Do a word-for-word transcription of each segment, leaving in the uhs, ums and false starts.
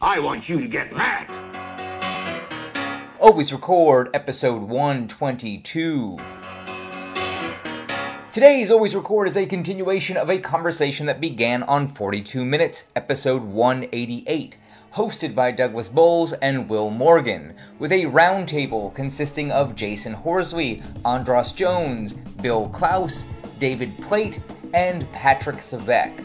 I want you to get mad. Always Record, episode one twenty-two. Today's Always Record is a continuation of a conversation that began on forty-two minutes, episode one eighty-eight, hosted by Douglas Bolles and Will Morgan, with a roundtable consisting of Jasun Horsley, Andras Jones, Bill Klaus, David Plate, and Patrick Scevc.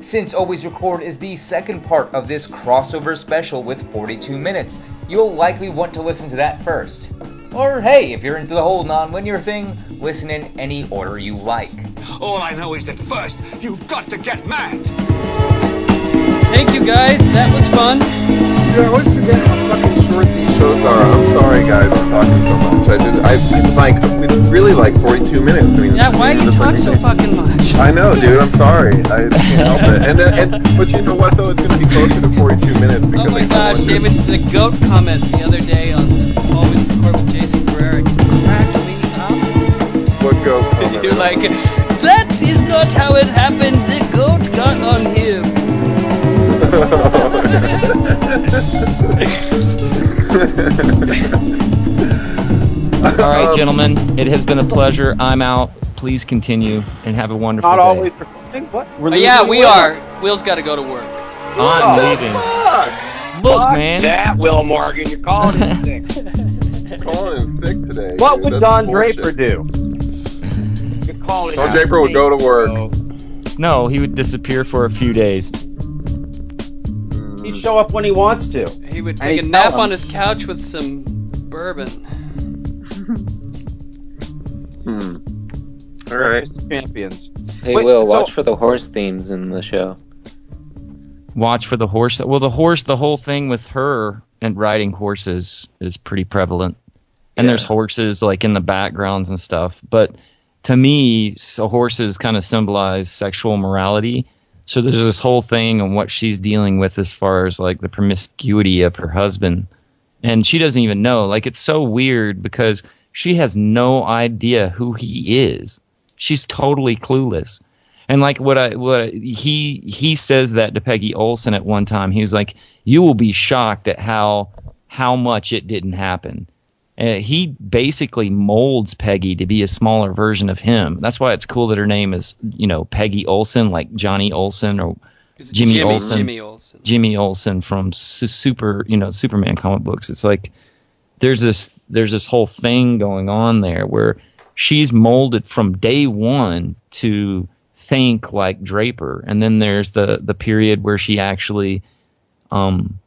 Since Always Record is the second part of this crossover special with forty-two minutes, you'll likely want to listen to that first. Or hey, if you're into the whole non-linear thing, listen in any order you like. All I know is that first, you've got to get mad! Thank you guys, that was fun. Yeah, once again, how fucking short these shows are. I'm sorry guys, I'm talking so much. I did, I it's like, it's really like forty-two minutes. I mean, yeah, why do you talk so fucking much? I know, dude. I'm sorry. I can't help it. And, and, and but you know what though? It's going to be closer to forty-two minutes. Because oh my gosh, David! The goat comment the other day on Always Record with Jason Pereira cracked me up. What goat comment? You're like, that is not how it happened. The goat got on him. All right, gentlemen. It has been a pleasure. I'm out. Please continue and have a wonderful Not day. Not always recording? What? We're oh, yeah, we are. Will's got to go to work. Oh, I'm leaving. Fuck? Look, fuck man. That, Will Morgan. You're calling him sick. You're calling him sick today. What dude. would That's Don bullshit. Draper do? You're calling Don Draper would go to work. So. No, he would disappear for a few days. He'd show up when he wants to. He would take a nap on his couch with some bourbon. hmm. All right. Champions. Hey, Wait, Will, so, watch for the horse themes in the show. Watch for the horse. Well, the horse, the whole thing with her and riding horses is pretty prevalent. And yeah. There's horses like in the backgrounds and stuff. But to me, so horses kind of symbolize sexual morality. So there's this whole thing on what she's dealing with as far as like the promiscuity of her husband. And she doesn't even know. Like, it's so weird because she has no idea who he is. She's totally clueless. And like what I what I, he he says that to Peggy Olson at one time. He was like, "You will be shocked at how how much it didn't happen." And he basically molds Peggy to be a smaller version of him. That's why it's cool that her name is, you know, Peggy Olson, like Johnny Olson or Jimmy, Jimmy Olsen. Jimmy Olsen. Jimmy Olsen from super, you know, Superman comic books. It's like there's this there's this whole thing going on there where she's molded from day one to think like Draper. And then there's the, the period where she actually, um,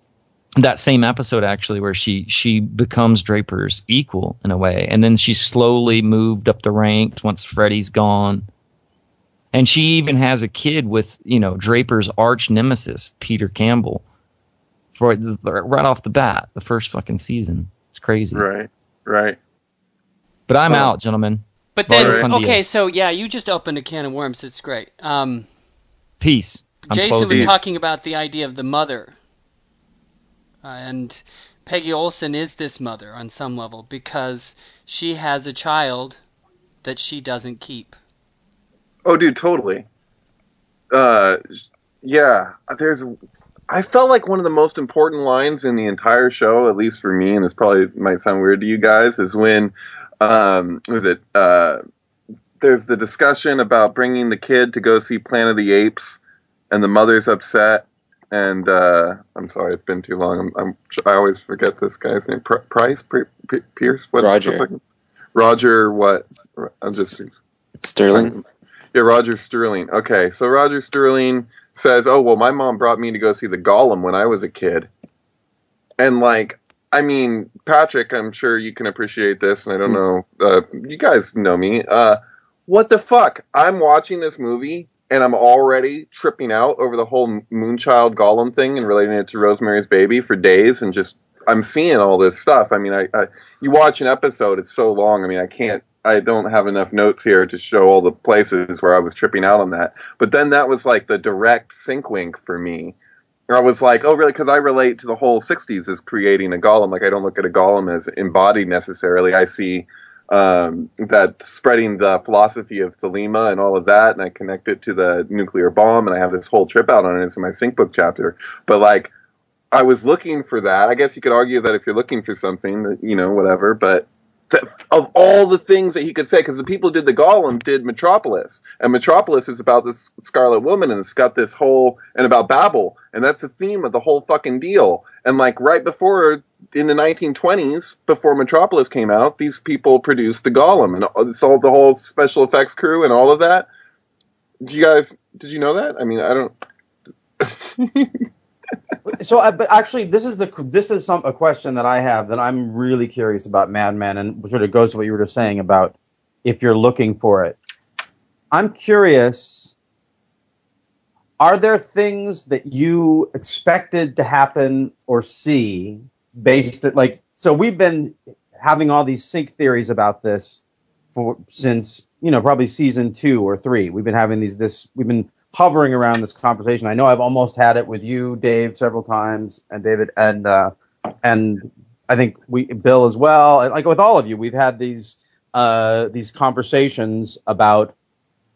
that same episode actually, where she, she becomes Draper's equal in a way. And then she's slowly moved up the ranks once Freddy's gone. And she even has a kid with, you know, Draper's arch nemesis, Peter Campbell, for right off the bat, the first fucking season. It's crazy. Right, right. But I'm oh. out, gentlemen. But then, okay, so yeah, you just opened a can of worms. It's great. Um, Peace. I'm Jason closing. was talking about the idea of the mother. Uh, and Peggy Olson is this mother on some level because she has a child that she doesn't keep. Oh, dude, totally. Uh, yeah, there's... I felt like one of the most important lines in the entire show, at least for me, and this probably might sound weird to you guys, is when... Um, was it? Uh, there's the discussion about bringing the kid to go see Planet of the Apes, and the mother's upset, And uh, I'm sorry, it's been too long. I'm, I'm I always forget this guy's name. P- Price P- P- Pierce. What, Roger. What Roger. What? I'm just Sterling. Yeah, Roger Sterling. Okay, so Roger Sterling says, "Oh well, my mom brought me to go see the Golem when I was a kid," and like. I mean, Patrick, I'm sure you can appreciate this, and I don't know, uh, you guys know me. Uh, what the fuck? I'm watching this movie, and I'm already tripping out over the whole Moonchild Golem thing and relating it to Rosemary's Baby for days, and just, I'm seeing all this stuff. I mean, I, I you watch an episode, it's so long, I mean, I can't, I don't have enough notes here to show all the places where I was tripping out on that. But then that was like the direct sync wink for me. I was like, oh, really? Because I relate to the whole sixties as creating a golem. Like, I don't look at a golem as embodied necessarily. I see um, that spreading the philosophy of Thelema and all of that, and I connect it to the nuclear bomb, and I have this whole trip out on it. It's in my Sync Book chapter. But, like, I was looking for that. I guess you could argue that if you're looking for something, that, you know, whatever, but... of all the things that he could say, because the people who did the Golem did Metropolis, and Metropolis is about this Scarlet Woman, and it's got this whole, and about Babel, and that's the theme of the whole fucking deal. And like right before, in the nineteen twenties, before Metropolis came out, these people produced the Golem, and it's all the whole special effects crew and all of that. Do you guys, did you know that? I mean, I don't... So, but actually, this is the this is some a question that I have that I'm really curious about Mad Men, and sort of goes to what you were just saying about if you're looking for it. I'm curious, are there things that you expected to happen or see based at, like, so we've been having all these sync theories about this for since, you know, probably season two or three. We've been having these this we've been hovering around this conversation. I know I've almost had it with you, Dave, several times, and David, and uh, and I think we, Bill, as well. And like with all of you, we've had these uh, these conversations about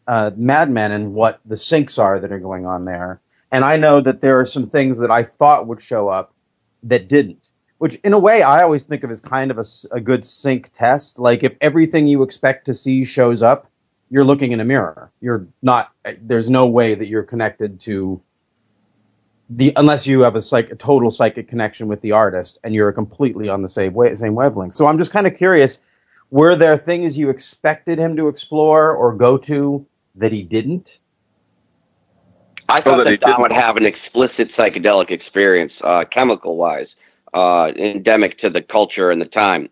uh, Mad Men and what the syncs are that are going on there. And I know that there are some things that I thought would show up that didn't. Which, in a way, I always think of as kind of a, a good sync test. Like if everything you expect to see shows up, you're looking in a mirror. You're not. There's no way that you're connected to the unless you have a, psych, a total psychic connection with the artist, and you're completely on the same way, same wavelength. So I'm just kind of curious: were there things you expected him to explore or go to that he didn't? I thought oh, that, that Don would have an explicit psychedelic experience, uh, chemical-wise, uh, endemic to the culture and the time.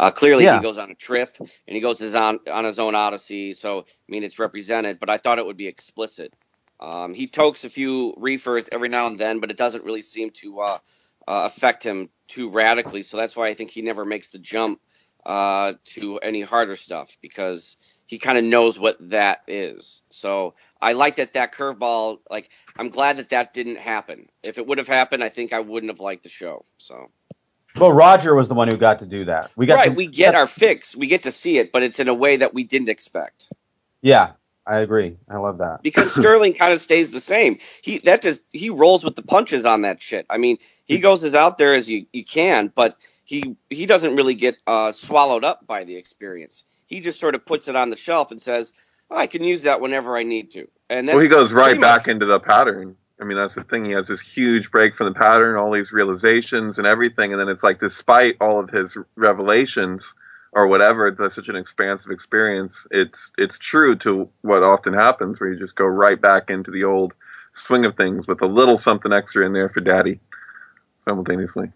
Uh, clearly, yeah. He goes on a trip, and he goes his on, on his own odyssey, so, I mean, it's represented, but I thought it would be explicit. Um, he tokes a few reefers every now and then, but it doesn't really seem to uh, uh, affect him too radically, so that's why I think he never makes the jump uh, to any harder stuff, because he kind of knows what that is. So I like that that curveball, like, I'm glad that that didn't happen. If it would have happened, I think I wouldn't have liked the show, so... Well, Roger was the one who got to do that. We got right, to, we get our fix. We get to see it, but it's in a way that we didn't expect. Yeah, I agree. I love that. Because Sterling kind of stays the same. He that just he rolls with the punches on that shit. I mean, he goes as out there as you, you can, but he he doesn't really get uh, swallowed up by the experience. He just sort of puts it on the shelf and says, oh, I can use that whenever I need to. And that's well, he goes right back into the pattern. I mean, that's the thing. He has this huge break from the pattern, all these realizations and everything. And then it's like, despite all of his revelations or whatever, that's such an expansive experience. It's it's true to what often happens, where you just go right back into the old swing of things with a little something extra in there for daddy simultaneously.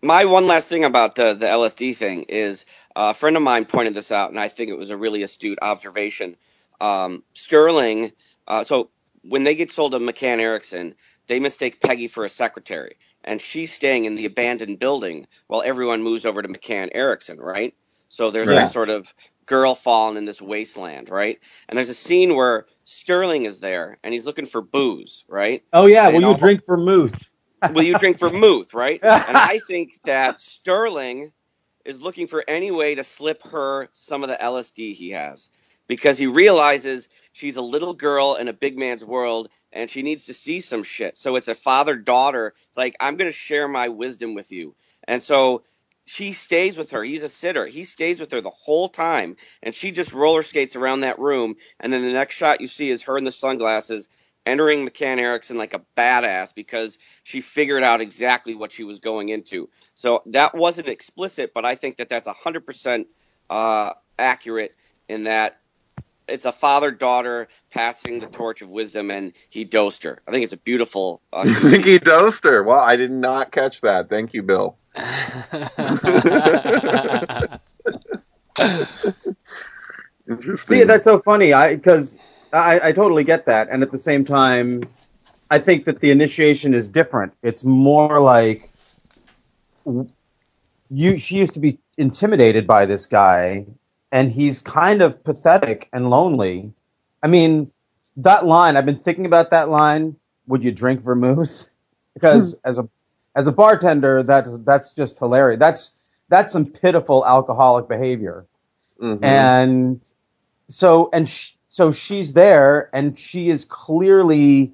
My one last thing about uh, the L S D thing is uh, a friend of mine pointed this out, and I think it was a really astute observation. Um, Sterling, uh, so... when they get sold to McCann Erickson, they mistake Peggy for a secretary, and she's staying in the abandoned building while everyone moves over to McCann Erickson, right? So there's yeah. a sort of girl falling in this wasteland, right? And there's a scene where Sterling is there, and he's looking for booze, right? Oh, yeah, and will you all, drink vermouth? Will you drink vermouth, right? And I think that Sterling is looking for any way to slip her some of the L S D he has, because he realizes she's a little girl in a big man's world, and she needs to see some shit. So it's a father-daughter. It's like, I'm going to share my wisdom with you. And so she stays with her. He's a sitter. He stays with her the whole time, and she just roller skates around that room, and then the next shot you see is her in the sunglasses, entering McCann Erickson like a badass because she figured out exactly what she was going into. So that wasn't explicit, but I think that that's one hundred percent uh, accurate in that it's a father-daughter passing the torch of wisdom, and he dosed her. I think it's a beautiful... Uh, you think he dosed her? Well, I did not catch that. Thank you, Bill. See, that's so funny, I because I, I totally get that. And at the same time, I think that the initiation is different. It's more like... you. She used to be intimidated by this guy... and he's kind of pathetic and lonely. I mean, that line, I've been thinking about that line, would you drink vermouth? Because as a as a bartender, that's that's just hilarious. That's that's some pitiful alcoholic behavior. Mm-hmm. And so and sh- so she's there, and she is clearly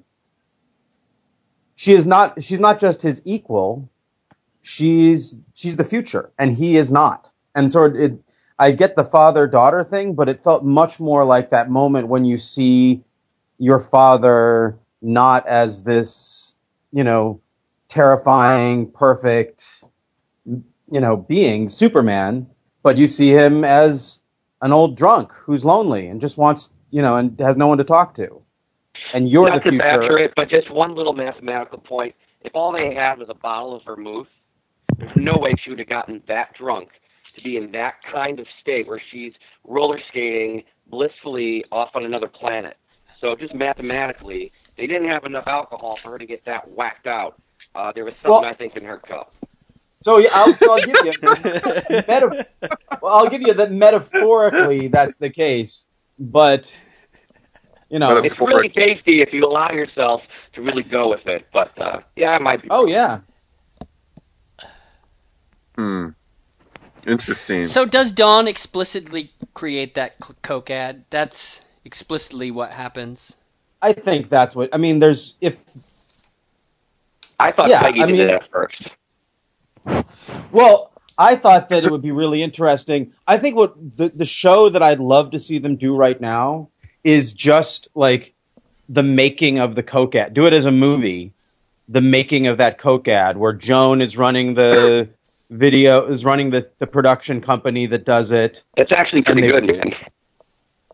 she is not she's not just his equal. She's she's the future, and he is not. And so it, it I get the father-daughter thing, but it felt much more like that moment when you see your father not as this, you know, terrifying, perfect, you know, being, Superman, but you see him as an old drunk who's lonely and just wants, you know, and has no one to talk to. And you're not the future. Not to batter it, but just one little mathematical point. If all they had was a bottle of vermouth, there's no way she would have gotten that drunk to be in that kind of state where she's roller skating blissfully off on another planet. So just mathematically, they didn't have enough alcohol for her to get that whacked out. Uh, there was something, well, I think, in her cup. So, yeah, I'll, so I'll give you meta- well, I'll give you that metaphorically that's the case, but you know, it's really tasty if you allow yourself to really go with it. But uh, yeah, it might be. Oh yeah. Hmm. Interesting. So does Dawn explicitly create that Coke ad? That's explicitly what happens. I think that's what... I mean, there's... if. I thought yeah, Peggy I did mean, that first. Well, I thought that it would be really interesting. I think what the, the show that I'd love to see them do right now is just, like, the making of the Coke ad. Do it as a movie, the making of that Coke ad, where Joan is running the... Video is running the, the production company that does it. That's actually pretty they, good, man.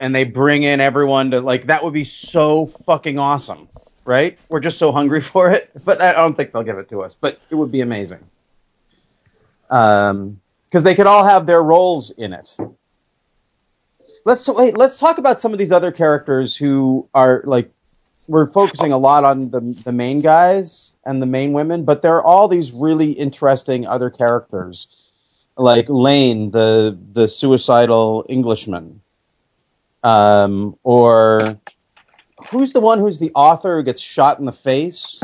And they bring in everyone to, like, that would be so fucking awesome, right? We're just so hungry for it, but I don't think they'll give it to us, but it would be amazing. Um, because they could all have their roles in it. Let's wait, let's talk about some of these other characters who are, like, we're focusing a lot on the the main guys and the main women, but there are all these really interesting other characters, like Lane, the the suicidal Englishman, um, or who's the one who's the author who gets shot in the face?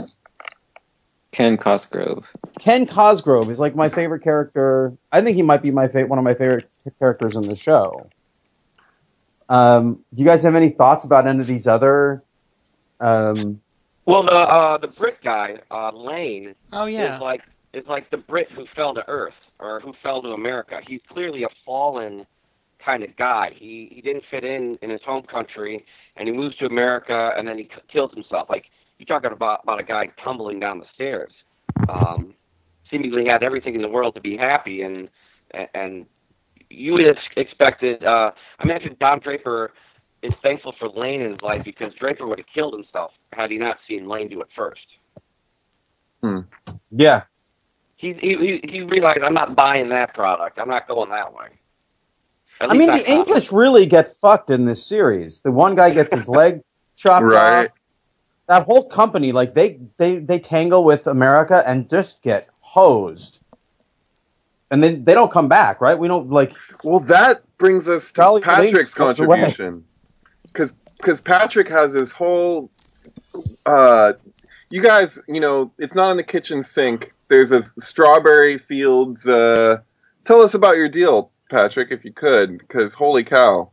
Ken Cosgrove. Ken Cosgrove is like my favorite character. I think he might be my fa- one of my favorite characters in the show. Um, do you guys have any thoughts about any of these other? Um, well, the uh, the Brit guy, uh, Lane, oh, yeah. is like is like the Brit who fell to Earth or who fell to America. He's clearly a fallen kind of guy. He he didn't fit in in his home country, and he moves to America, and then he c- kills himself. Like, you're talking about, about a guy tumbling down the stairs. Um, seemingly had everything in the world to be happy, and and you would have expected. Uh, I imagine Don Draper is thankful for Lane in his life because Draper would have killed himself had he not seen Lane do it first. Hmm. Yeah. He, he he realized, I'm not buying that product. I'm not going that way. I mean, the English really get fucked in this series. The one guy gets his leg chopped right. off. That whole company, like, they, they, they tangle with America and just get hosed. And then they don't come back, right? We don't, like... Well, that brings us to Patrick's contribution. Away. Because Patrick has this whole, uh, you guys, you know, it's not in the kitchen sink. There's a Strawberry Fields. Uh, tell us about your deal, Patrick, if you could, because holy cow.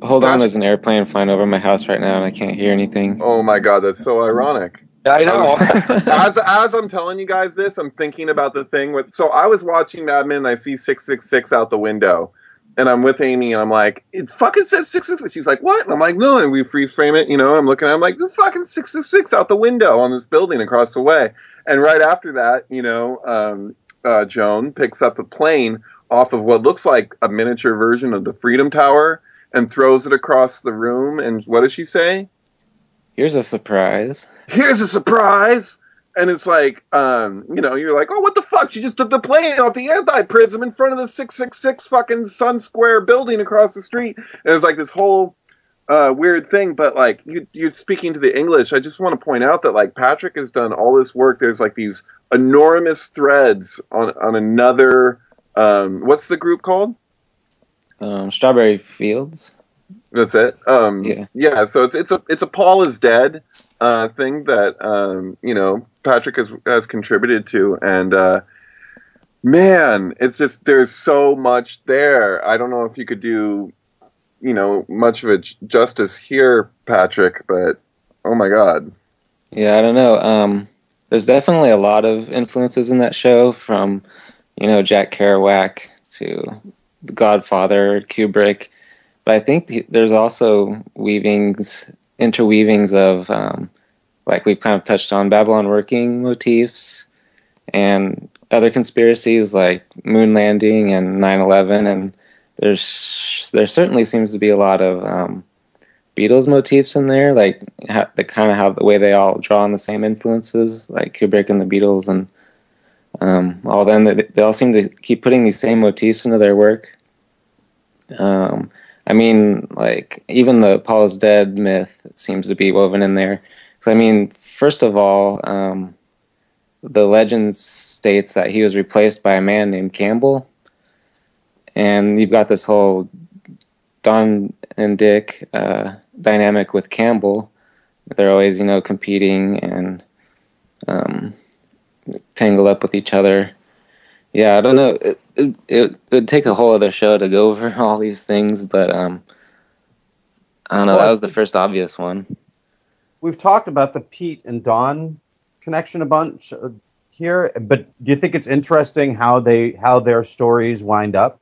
Hold Patrick. on, there's an airplane flying over my house right now, and I can't hear anything. Oh my God, that's so ironic. I know. as as I'm telling you guys this, I'm thinking about the thing with. So I was watching Mad Men, and I see six six six out the window. and I'm with Amy, and I'm like, it fucking says six six six. She's like, what? And I'm like, no. And we freeze frame it, you know. I'm looking, I'm like, this fucking six six six out the window on this building across the way. And right after that, you know, um, uh, Joan picks up a plane off of what looks like a miniature version of the Freedom Tower and throws it across the room. And what does she say? Here's a surprise. Here's a surprise. And it's like, um, you know, you're like, oh, what the fuck? She just took the plane off the anti-prism in front of the six six six fucking Sun Square building across the street. And it's like this whole uh, weird thing. But, like, you, you're speaking to the English. I just want to point out that, like, Patrick has done all this work. There's, like, these enormous threads on, on another, um, what's the group called? Um, Strawberry Fields. That's it. Um, yeah. Yeah, so it's, it's, a, it's a Paul is Dead uh, thing that, um, you know, Patrick has, has contributed to, and uh, man, it's just, there's so much there. I don't know if you could do, you know, much of it justice here, Patrick, but oh my god. Yeah, I don't know. Um, there's definitely a lot of influences in that show, from, you know, Jack Kerouac to The Godfather, Kubrick, but I think there's also weavings, interweavings of, um, like we've kind of touched on, Babylon Working motifs and other conspiracies like moon landing and nine eleven, and there's there certainly seems to be a lot of um, Beatles motifs in there, like how, the kind of how the way they all draw on the same influences, like Kubrick and the Beatles, and um, all them. They, they all seem to keep putting these same motifs into their work. Um, I mean, like even the Paul is Dead myth seems to be woven in there. I mean, first of all, um, the legend states that he was replaced by a man named Campbell, and you've got this whole Don and Dick uh, dynamic with Campbell. They're always, you know, competing and um, tangle up with each other. Yeah, I don't know. It, it, it would take a whole other show to go over all these things, but um, I don't know. That was the first obvious one. We've talked about the Pete and Don connection a bunch here, but do you think it's interesting how they how their stories wind up?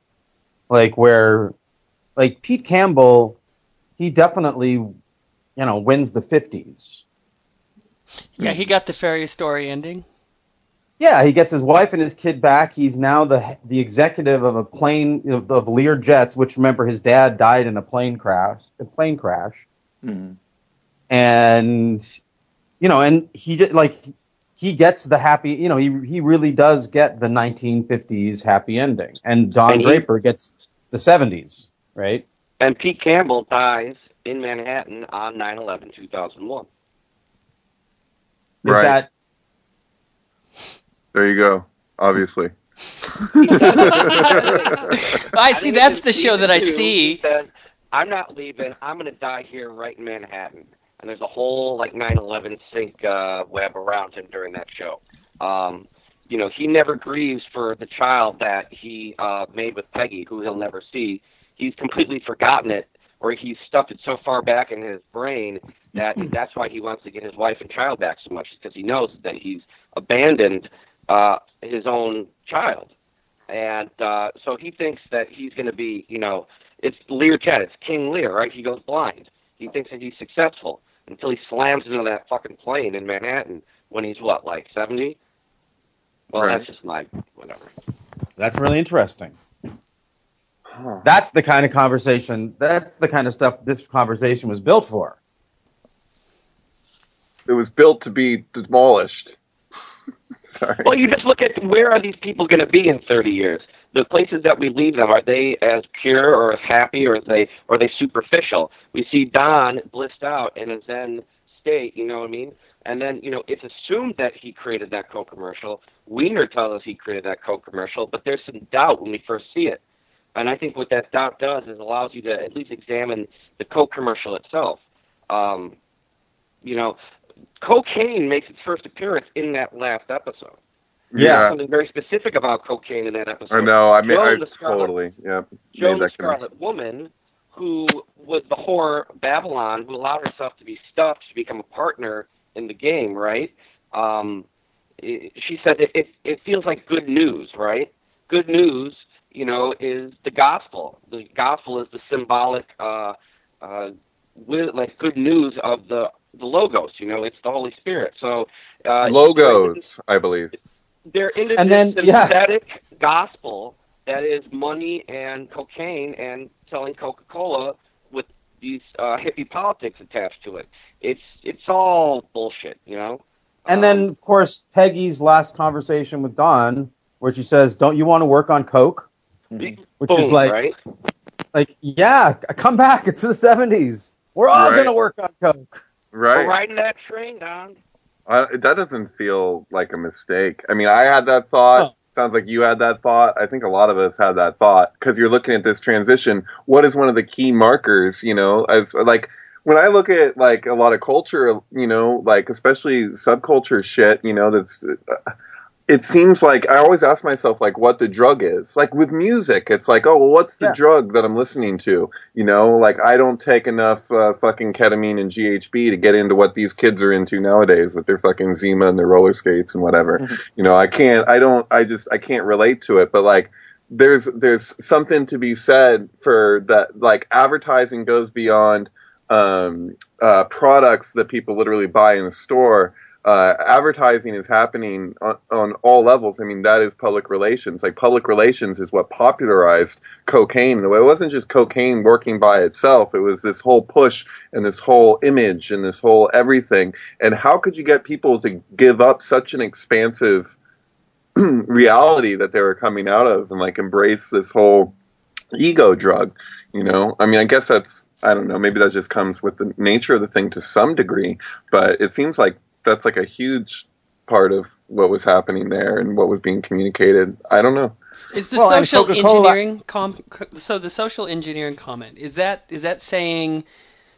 Like where, like Pete Campbell, he definitely, you know, wins the fifties. Yeah, he got the fairy story ending. Yeah, he gets his wife and his kid back. He's now the the executive of a plane of, of Lear Jets, which remember his dad died in a plane crash. A plane crash. Mm-hmm. And, you know, and he like he gets the happy, you know, he he really does get the nineteen fifties happy ending. And Don and he, Draper gets the seventies, right? And Pete Campbell dies in Manhattan on nine eleven two thousand one. Is right. That... There you go, obviously. I see, that's the show that I see. Said, I'm not leaving. I'm going to die here right in Manhattan. And there's a whole, like, nine eleven sync uh, web around him during that show. Um, you know, he never grieves for the child that he uh, made with Peggy, who he'll never see. He's completely forgotten it, or he's stuffed it so far back in his brain that that's why he wants to get his wife and child back so much, because he knows that he's abandoned uh, his own child. And uh, so he thinks that he's going to be, you know, it's Lear Jet, it's King Lear, right? He goes blind. He thinks that he's successful, until he slams into that fucking plane in Manhattan when he's, what, like seventy? Well, right. That's just my whatever. That's really interesting. Huh. That's the kind of conversation, that's the kind of stuff this conversation was built for. It was built to be demolished. Sorry. Well, you just look at where are these people going to be in thirty years? The places that we leave them, are they as pure or as happy, or are they, are they superficial? We see Don blissed out in a zen state, you know what I mean? And then, you know, it's assumed that he created that Coke commercial. Weiner tells us he created that Coke commercial, but there's some doubt when we first see it. And I think what that doubt does is allows you to at least examine the Coke commercial itself. Um, you know, cocaine makes its first appearance in that last episode. Yeah, something very specific about cocaine in that episode. I know. I mean, I totally. Yeah, Joan the Scarlet Woman, who was the whore Babylon, who allowed herself to be stuffed to become a partner in the game, right? Um, it, she said it, it. It feels like good news, right? Good news you know, is the gospel. The gospel is the symbolic, uh, uh, with, like, good news of the, the logos. You know, it's the Holy Spirit. So uh, logos, I believe. They're into this synthetic yeah. gospel that is money and cocaine and selling Coca-Cola with these uh, hippie politics attached to it. It's it's all bullshit, you know. And um, then, of course, Peggy's last conversation with Don, where she says, "Don't you want to work on coke?" Which boom, is like, right? like, yeah, come back. It's the seventies. We're all right. gonna work on coke. Right, we're riding that train, Don. Uh, that doesn't feel like a mistake. I mean, I had that thought. Oh. Sounds like you had that thought. I think a lot of us had that thought because you're looking at this transition. What is one of the key markers? You know, as like when I look at like a lot of culture, you know, like especially subculture shit, you know, that's. Uh, It seems like I always ask myself, like, what the drug is. Like with music, it's like, oh, well, what's the yeah. drug that I'm listening to? You know, like I don't take enough uh, fucking ketamine and G H B to get into what these kids are into nowadays with their fucking Zima and their roller skates and whatever. Mm-hmm. You know, I can't. I don't. I just. I can't relate to it. But like, there's there's something to be said for that. Like advertising goes beyond um, uh, products that people literally buy in a store. Uh, advertising is happening on, on all levels. I mean, that is public relations. Like, public relations is what popularized cocaine. It wasn't just cocaine working by itself. It was this whole push and this whole image and this whole everything. And how could you get people to give up such an expansive reality that they were coming out of and, like, embrace this whole ego drug, you know? I mean, I guess that's, I don't know, maybe that just comes with the nature of the thing to some degree, but it seems like that's like a huge part of what was happening there and what was being communicated. I don't know. Is the well, social engineering com- so the social engineering comment is that is that saying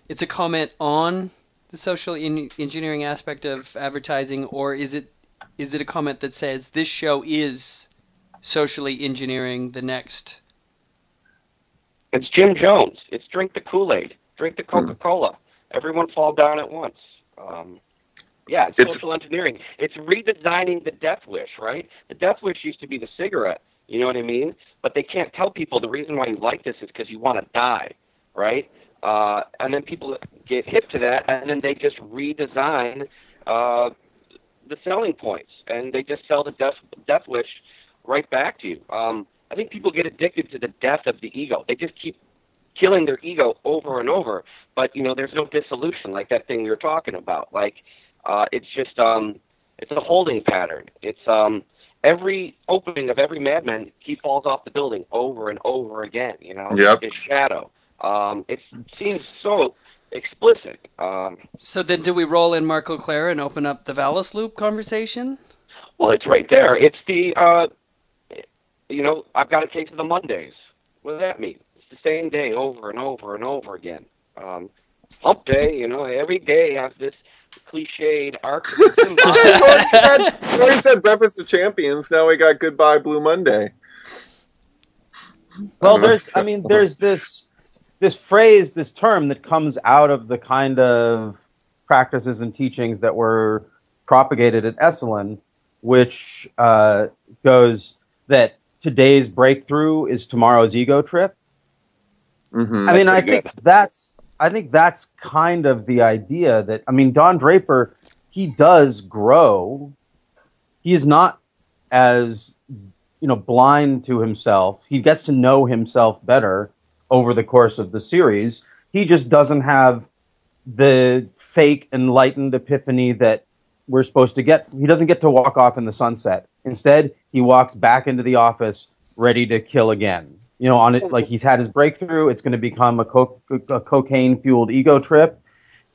it's a comment on the social in- engineering aspect of advertising, or is it is it a comment that says this show is socially engineering the next? It's Jim Jones. It's drink the Kool-Aid, drink the Coca-Cola. Hmm. Everyone fall down at once. Um, Yeah, social it's, engineering. It's redesigning the death wish, right? The death wish used to be the cigarette, you know what I mean? But they can't tell people the reason why you like this is because you want to die, right? Uh, and then people get hip to that, and then they just redesign uh, the selling points, and they just sell the death, death wish right back to you. Um, I think people get addicted to the death of the ego. They just keep killing their ego over and over, but, you know, there's no dissolution like that thing you're talking about, like... Uh, it's just, um, it's a holding pattern. It's um, every opening of every Mad Men, he falls off the building over and over again, you know, yep. His shadow. Um, it seems so explicit. Um, so then do we roll in Mark LeClaire and open up the Vallis Loop conversation? Well, it's right there. It's the, uh, you know, I've got a case of the Mondays. What does that mean? It's the same day over and over and over again. Um, hump day, you know, every day has this... cliched arc. We already said Breakfast of Champions. Now we got Goodbye Blue Monday. Well, there's, I mean, there's this this phrase, this term that comes out of the kind of practices and teachings that were propagated at Esalen, which uh, goes that today's breakthrough is tomorrow's ego trip. Mm-hmm, I mean, I good. think that's. I think that's kind of the idea that, I mean, Don Draper, he does grow. He is not as, you know, blind to himself. He gets to know himself better over the course of the series. He just doesn't have the fake enlightened epiphany that we're supposed to get. He doesn't get to walk off in the sunset. Instead, he walks back into the office ready to kill again. You know, on it, like he's had his breakthrough. It's going to become a, co- a cocaine-fueled ego trip,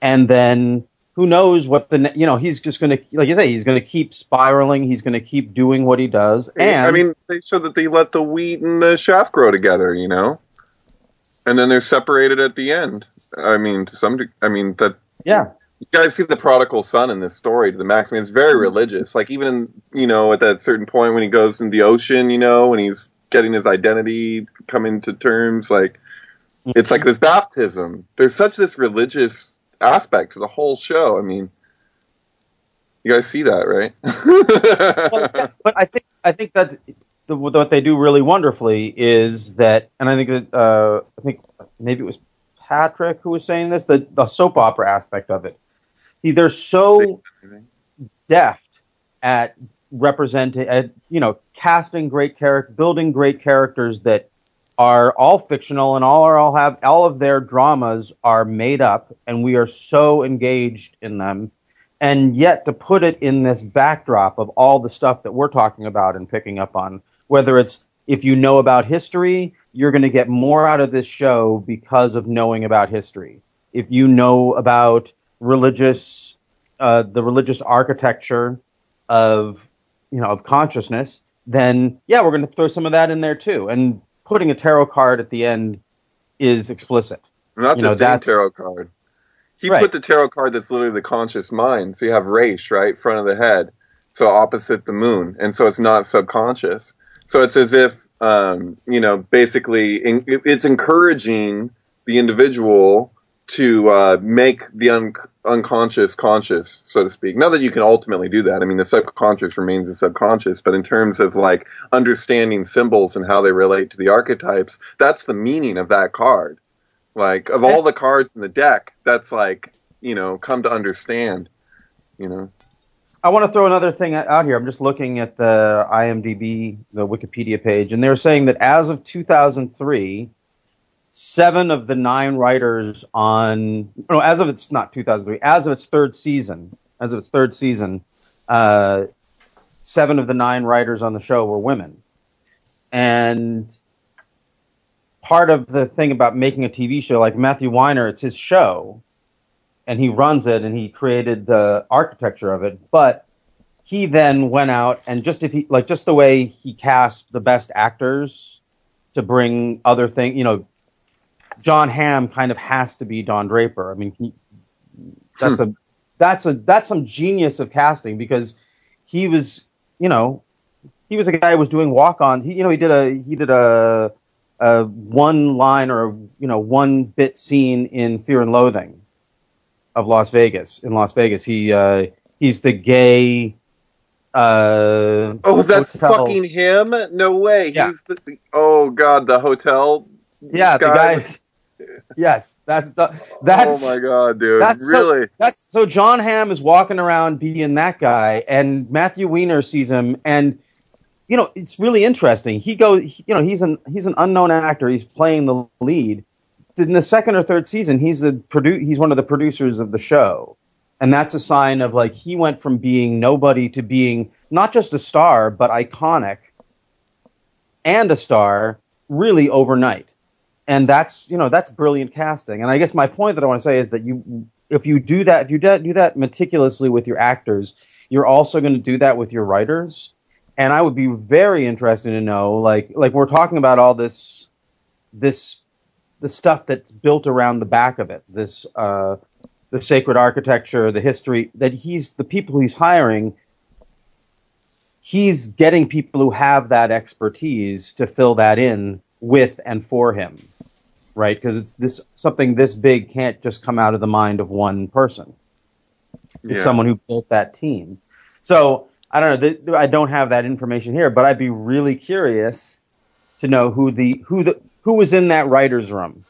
and then who knows what the ne- you know he's just going to like you say he's going to keep spiraling. He's going to keep doing what he does. And I mean, they show that they let the wheat and the chaff grow together, you know, and then they're separated at the end. I mean, to some, de- I mean that. Yeah, you guys see the prodigal son in this story to the max. I mean, it's very religious. Like even you know at that certain point when he goes in the ocean, you know, when he's getting his identity, coming to terms, like it's like this baptism. There's such this religious aspect to the whole show. I mean, you guys see that, right? Well, yes, but I think I think that the, what they do really wonderfully is that, and I think that uh, I think maybe it was Patrick who was saying this, the, the soap opera aspect of it. See, they're so deft at representing, at, you know, casting great characters, building great characters that are all fictional and all are all have all of their dramas are made up, and we are so engaged in them. And yet to put it in this backdrop of all the stuff that we're talking about and picking up on, whether it's if you know about history, you're going to get more out of this show because of knowing about history. If you know about religious, uh, the religious architecture of, you know, of consciousness, then yeah, we're going to throw some of that in there too. And putting a tarot card at the end is explicit. Not you just know, any tarot card. He right. put the tarot card that's literally the conscious mind. So you have Raish, right, front of the head, so opposite the moon, and so it's not subconscious. So it's as if, um, you know, basically in, it's encouraging the individual to uh, make the un- unconscious conscious, so to speak. Not that you can ultimately do that. I mean, the subconscious remains the subconscious, but in terms of, like, understanding symbols and how they relate to the archetypes, that's the meaning of that card. Like, of all the cards in the deck, that's like, you know, come to understand, you know. I want to throw another thing out here. I'm just looking at the I M D B, the Wikipedia page, and they're saying that as of two thousand three, seven of the nine writers on, no, as of it's not two thousand three, as of its third season, as of its third season, uh, seven of the nine writers on the show were women. And part of the thing about making a T V show, like Matthew Weiner, it's his show, and he runs it, and he created the architecture of it. But he then went out and just if he like just the way he cast the best actors to bring other things, you know, John Hamm kind of has to be Don Draper. I mean, he, that's hmm. a that's a that's some genius of casting because he was, you know, he was a guy who was doing walk-ons. He, you know, he did a he did a. Uh, one line or, you know, one bit scene in Fear and Loathing of Las Vegas. In Las Vegas, he uh, he's the gay. Uh, oh, that's hotel. Fucking him! No way. Yeah. He's the, the oh god, the hotel. Yeah, guy. the guy. Yes, that's the, that's. Oh my god, dude! That's really. So, that's so. John Hamm is walking around being that guy, and Matthew Weiner sees him, and. You know, it's really interesting. He goes, you know, he's an he's an unknown actor. He's playing the lead. In the second or third season, he's the produ- He's one of the producers of the show, and that's a sign of like he went from being nobody to being not just a star, but iconic, and a star really overnight. And that's you know that's brilliant casting. And I guess my point that I want to say is that you, if you do that, if you do that meticulously with your actors, you're also going to do that with your writers. And I would be very interested to know, like, like we're talking about all this, this, the stuff that's built around the back of it, this, uh, the sacred architecture, the history that he's, the people he's hiring, he's getting people who have that expertise to fill that in with and for him, right? Because it's this something this big can't just come out of the mind of one person. Yeah. It's someone who built that team, so. I don't know. Th- I don't have that information here, but I'd be really curious to know who the who the who was in that writer's room,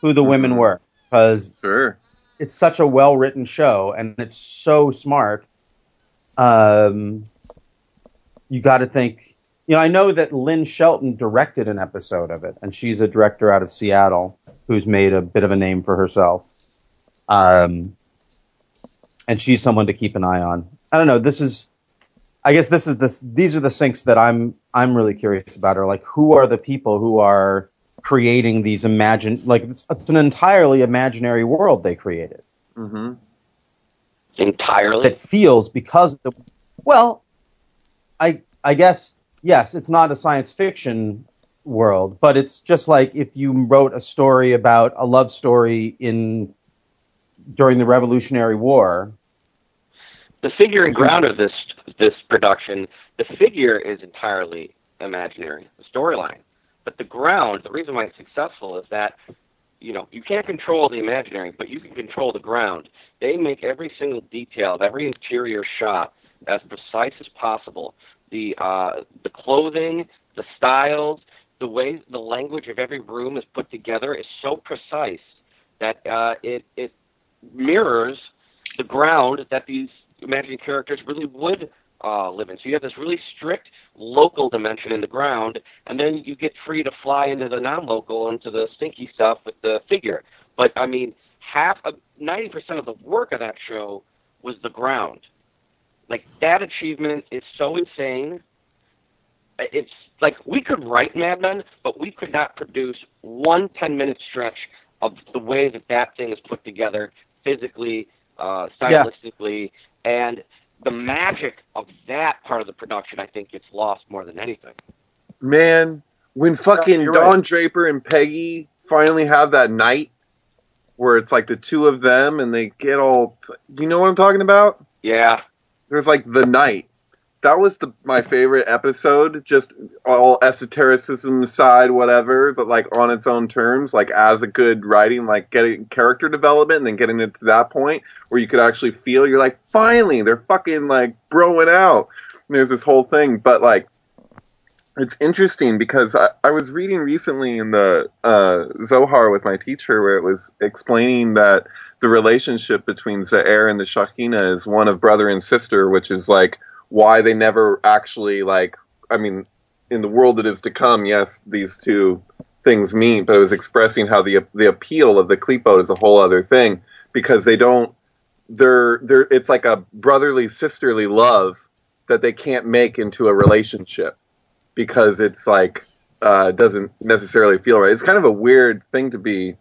who the mm-hmm. women were, because sure. it's such a well-written show and it's so smart. Um, you got to think. You know, I know that Lynn Shelton directed an episode of it, and she's a director out of Seattle who's made a bit of a name for herself. Um, and she's someone to keep an eye on. I don't know. This is. I guess this is the these are the sinks that I'm I'm really curious about are like who are the people who are creating these imagine like it's, it's an entirely imaginary world they created. Mm-hmm. Entirely. It feels because of the well, I I guess yes, it's not a science fiction world, but it's just like if you wrote a story about a love story in during the Revolutionary War. The figure and ground of this this production, the figure is entirely imaginary, the storyline. But the ground, the reason why it's successful is that, you know, you can't control the imaginary, but you can control the ground. They make every single detail, every interior shot as precise as possible. The uh, the clothing, the styles, the way the language of every room is put together is so precise that uh, it, it mirrors the ground that these imaginary characters really would uh, live in. So you have this really strict local dimension in the ground, and then you get free to fly into the non-local, into the stinky stuff with the figure. But, I mean, half of, ninety percent of the work of that show was the ground. Like, that achievement is so insane. It's like we could write Mad Men, but we could not produce one ten-minute stretch of the way that that thing is put together physically, uh, stylistically. Yeah. And the magic of that part of the production, I think, gets lost more than anything. Man, when fucking yeah, Don right. Draper and Peggy finally have that night where it's like the two of them and they get all... You know what I'm talking about? Yeah. There's like the night. That was the my favorite episode, just all esotericism aside, whatever, but like on its own terms, like as a good writing, like getting character development and then getting it to that point where you could actually feel, you're like, finally, they're fucking like broing out. And there's this whole thing, but like, it's interesting because I, I was reading recently in the uh, Zohar with my teacher where it was explaining that the relationship between Za'er and the Shekinah is one of brother and sister, which is like, why they never actually, like, I mean, in the world that is to come, yes, these two things meet, but it was expressing how the the appeal of the Klipot is a whole other thing, because they don't, they're, they're, it's like a brotherly, sisterly love that they can't make into a relationship, because it's like, uh, doesn't necessarily feel right. It's kind of a weird thing to be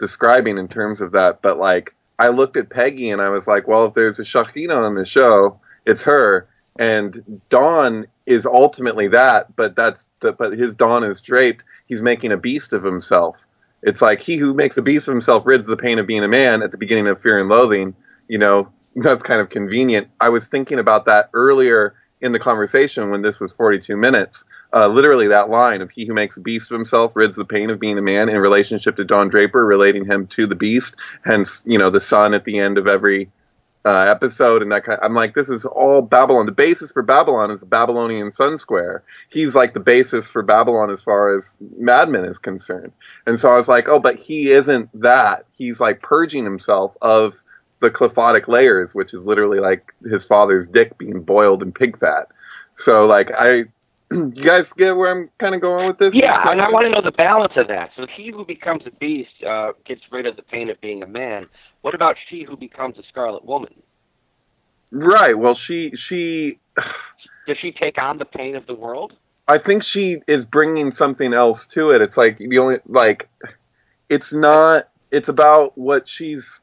describing in terms of that, but, like, I looked at Peggy and I was like, well, if there's a Shekinah on the show, it's her. And Don is ultimately that, but that's the, but his Don is draped. He's making a beast of himself. It's like he who makes a beast of himself rids the pain of being a man at the beginning of Fear and Loathing. You know, that's kind of convenient. I was thinking about that earlier in the conversation when this was forty-two minutes. Uh, literally that line of he who makes a beast of himself rids the pain of being a man in relationship to Don Draper, relating him to the beast. Hence, you know, the sun at the end of every Uh, episode and that kind of, I'm like, this is all Babylon. The basis for Babylon is the Babylonian Sun Square. He's like the basis for Babylon as far as Mad Men is concerned. And so I was like, oh, but he isn't that. He's like purging himself of the cliffotic layers, which is literally like his father's dick being boiled in pig fat. So like, I, you guys get where I'm kind of going with this? Yeah, and I want to know the balance of that. So he who becomes a beast uh, gets rid of the pain of being a man. What about she who becomes a scarlet woman? Right. Well, she she does she take on the pain of the world? I think she is bringing something else to it. It's like the only like it's not. It's about what she's.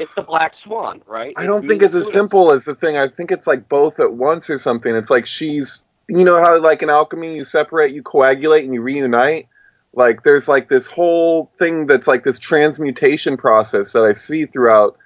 It's the black swan, right? I don't think it's as simple as the thing. I think it's like both at once or something. It's like she's, you know how like in alchemy you separate, you coagulate, and you reunite. Like, there's, like, this whole thing that's, like, this transmutation process that I see throughout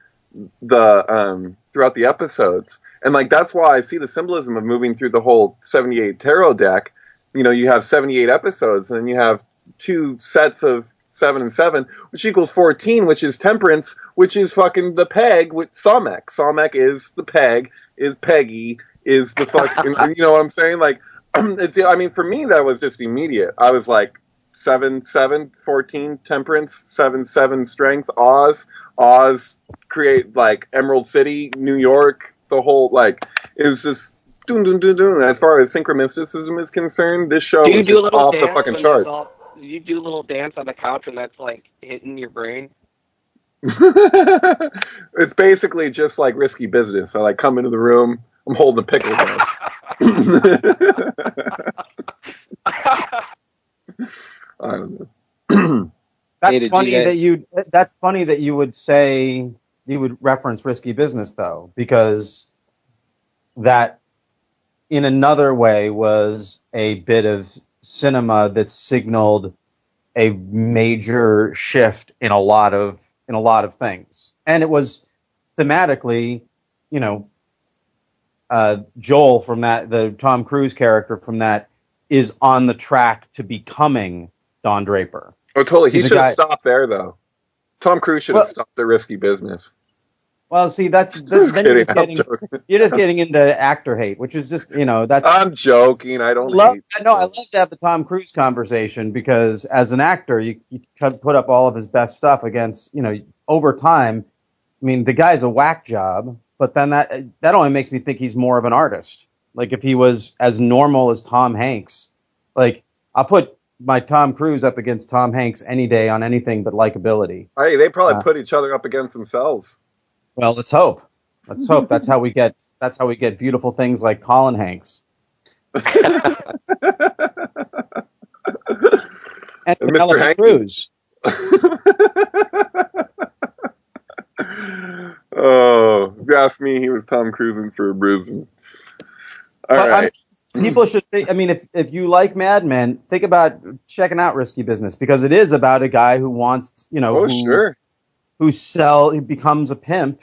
the um, throughout the episodes. And, like, that's why I see the symbolism of moving through the whole seventy-eight tarot deck. You know, you have seventy-eight episodes, and then you have two sets of seven and seven, which equals fourteen, which is temperance, which is fucking the peg with Sawmek. Sawmek is the peg, is Peggy, is the fucking, you know what I'm saying? Like, it's, I mean, for me, that was just immediate. I was like, Seven, seven, fourteen, temperance, seven, seven, strength, Oz, Oz, create like Emerald City, New York, the whole like it was just doom, doom, doom, doom. As far as synchromysticism is concerned, this show is just off the fucking charts. All, you do a little dance on the couch, and that's like hitting your brain. It's basically just like Risky Business. I like come into the room, I'm holding a pickle gun. I don't know. That's hey, funny you guys... that you. That's funny that you would say you would reference Risky Business, though, because that, in another way, was a bit of cinema that signaled a major shift in a lot of in a lot of things, and it was thematically, you know, uh, Joel from that, the Tom Cruise character from that, is on the track to becoming Don Draper. Oh, totally. He should have stopped there, though. Tom Cruise should have well, stopped the Risky Business. Well, see, that's, that's then you're, just getting, you're just getting into actor hate, which is just, you know, that's. I'm joking. I don't. Love, hate I know. I love to have the Tom Cruise conversation because as an actor, you, you put up all of his best stuff against, you know, over time. I mean, the guy's a whack job, but then that that only makes me think he's more of an artist. Like if he was as normal as Tom Hanks, like I'll put my Tom Cruise up against Tom Hanks any day on anything but likability. Hey, they probably uh, put each other up against themselves. Well, let's hope. Let's hope that's how we get. That's how we get beautiful things like Colin Hanks. And Mister Hanks. Cruz. Oh, if you asked me, he was Tom Cruising for a bruising. All but, right. I mean, people should think, I mean, if if you like Mad Men, think about checking out Risky Business because it is about a guy who wants, you know, oh, who, sure. who sell he becomes a pimp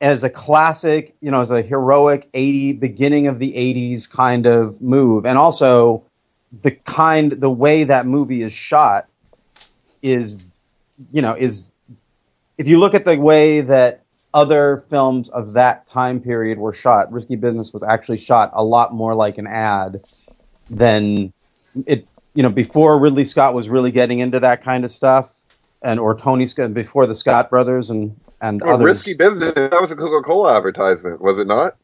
as a classic, you know, as a heroic eighty beginning of the eighties kind of move. And also the kind the way that movie is shot is, you know, is if you look at the way that other films of that time period were shot, Risky Business was actually shot a lot more like an ad than it, you know, before Ridley Scott was really getting into that kind of stuff, and or Tony Scott, before the Scott brothers and, and well, others. Risky Business, that was a Coca-Cola advertisement, was it not?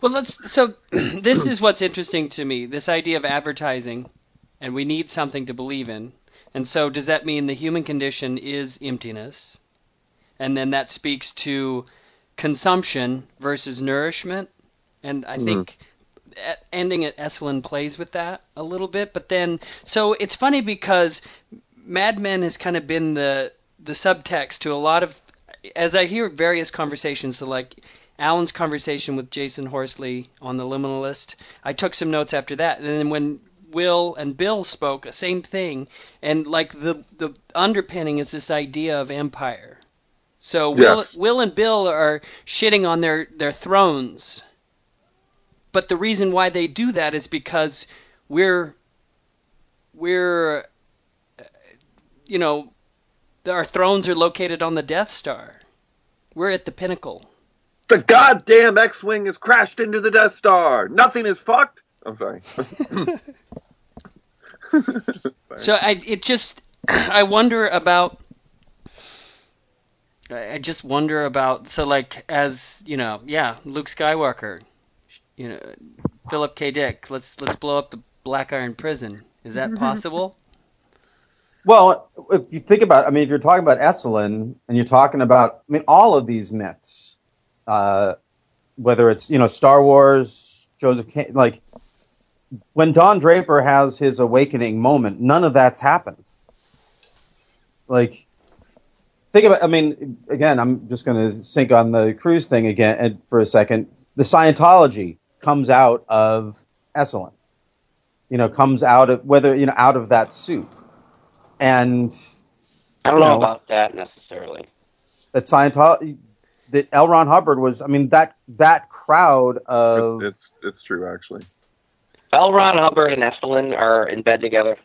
Well, let's, so this is what's interesting to me, this idea of advertising, and we need something to believe in. And so does that mean the human condition is emptiness? And then that speaks to consumption versus nourishment. And I mm. think ending at Esalen plays with that a little bit. But then – so it's funny because Mad Men has kind of been the the subtext to a lot of – as I hear various conversations, so like Alan's conversation with Jasun Horsley on The Liminalist, I took some notes after that. And then when – Will and Bill spoke the same thing, and like the the underpinning is this idea of empire. So Will, yes. Will and Bill are shitting on their, their thrones, but the reason why they do that is because we're we're you know our thrones are located on the Death Star. We're at the pinnacle. The goddamn X-Wing has crashed into the Death Star. Nothing is fucked. I'm sorry. So I it just I wonder about I just wonder about so like as you know yeah Luke Skywalker, you know, Philip K. Dick, let's let's blow up the Black Iron Prison. Is that possible? Well, if you think about I mean if you're talking about Esalen and you're talking about I mean all of these myths, uh, whether it's you know Star Wars, Joseph K., like. When Don Draper has his awakening moment, none of that's happened. Like, think about, I mean, again, I'm just going to sink on the Cruise thing again and for a second. The Scientology comes out of Esalen, you know, comes out of, whether, you know, out of that soup. And I don't know, know about that necessarily. That Scientology, that L. Ron Hubbard was, I mean, that, that crowd of. It's, it's true, actually. L. Ron Hubbard and Esalen are in bed together.